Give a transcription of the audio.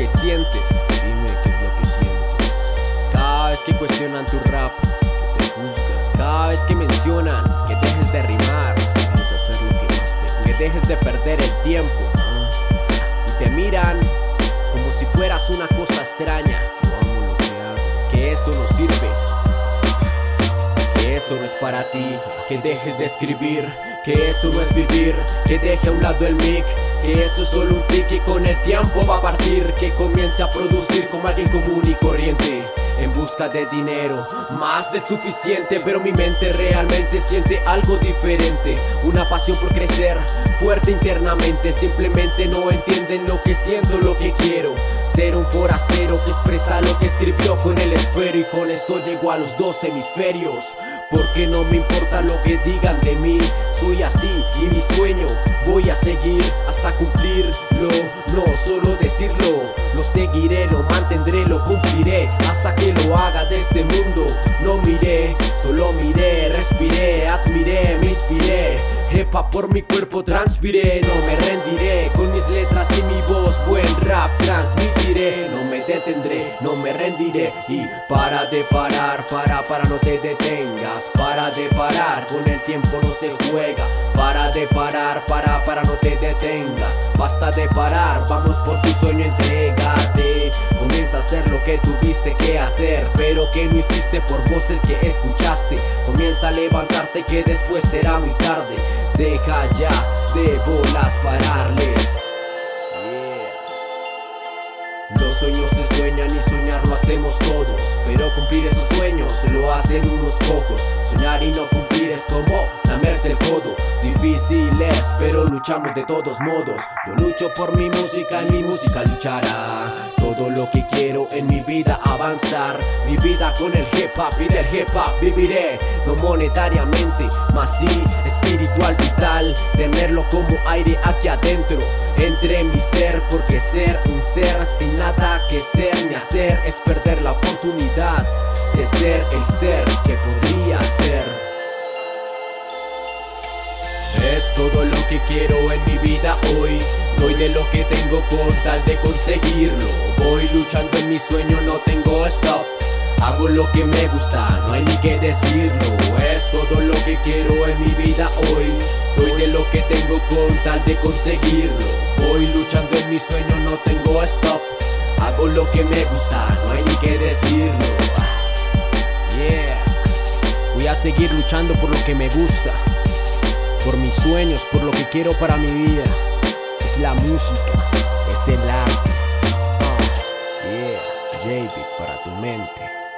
que sientes. Dime qué es lo que sientes. Cada vez que cuestionan tu rap, que te juzgan. Cada vez que mencionan que dejes de rimar, que dejes hacer lo que más te gusta, que dejes de perder el tiempo. Y te miran como si fueras una cosa extraña. Yo amo lo que hago. Que eso no sirve, que eso no es para ti. Que dejes de escribir, que eso no es vivir. Que deje a un lado el mic, que eso es solo un tic y con el tiempo va a partir. Que comience a producir como alguien común y corriente, en busca de dinero, más del suficiente. Pero mi mente realmente siente algo diferente, una pasión por crecer, fuerte internamente. Simplemente no entienden lo que siento, lo que quiero. Ser un forastero que expresa lo que escribió con el esfero, y con eso llego a los dos hemisferios. Porque no me importa lo que digan de mí, soy así y mi sueño voy a seguir hasta cumplirlo. No solo decirlo, lo seguiré, lo mantendré, lo cumpliré hasta que lo haga de este mundo. No miré, solo miré, respiré, admiré, me inspiré. Epa, por mi cuerpo transpiré, no me rendiré. Con mis letras y mi voz, buen rap transmitiré. No me detendré, no me rendiré. Y para de parar, para no te detengas. Para de parar, con el tiempo no se juega. Para de parar, para no te detengas. Basta de parar, vamos por tu sueño, entrégate. Comienza a hacer lo que tuviste que hacer, pero que no hiciste por voces que escuchaste. Comienza a levantarte que después será muy tarde. Deja ya de bolas pararles. Los sueños se sueñan y soñar lo hacemos todos, pero cumplir esos sueños lo hacen unos pocos. Soñar y no cumplir es como lamerse el codo. Difícil es, pero luchamos de todos modos. Yo lucho por mi música y mi música luchará. Todo lo que quiero en mi vida avanzar. Mi vida con el hip hop y del hip hop viviré. No monetariamente, mas sí espiritual, vital. Tenerlo como aire aquí adentro, entre mi ser, porque ser un ser sin nada que ser ni hacer es perder la oportunidad de ser el ser que podría ser. Es todo lo que quiero en mi vida hoy. Doy de lo que tengo con tal de conseguirlo. Voy luchando en mi sueño, no tengo stop. Hago lo que me gusta, no hay ni que decirlo. Es todo lo que quiero en mi vida hoy. Doy de lo que tengo con tal de conseguirlo. Voy luchando en mi sueño, no tengo stop. Hago lo que me gusta, no hay ni que decirlo. Yeah. Voy a seguir luchando por lo que me gusta, por mis sueños, por lo que quiero para mi vida. Es la música, es el arte. Yeah, J-Beat para tu mente.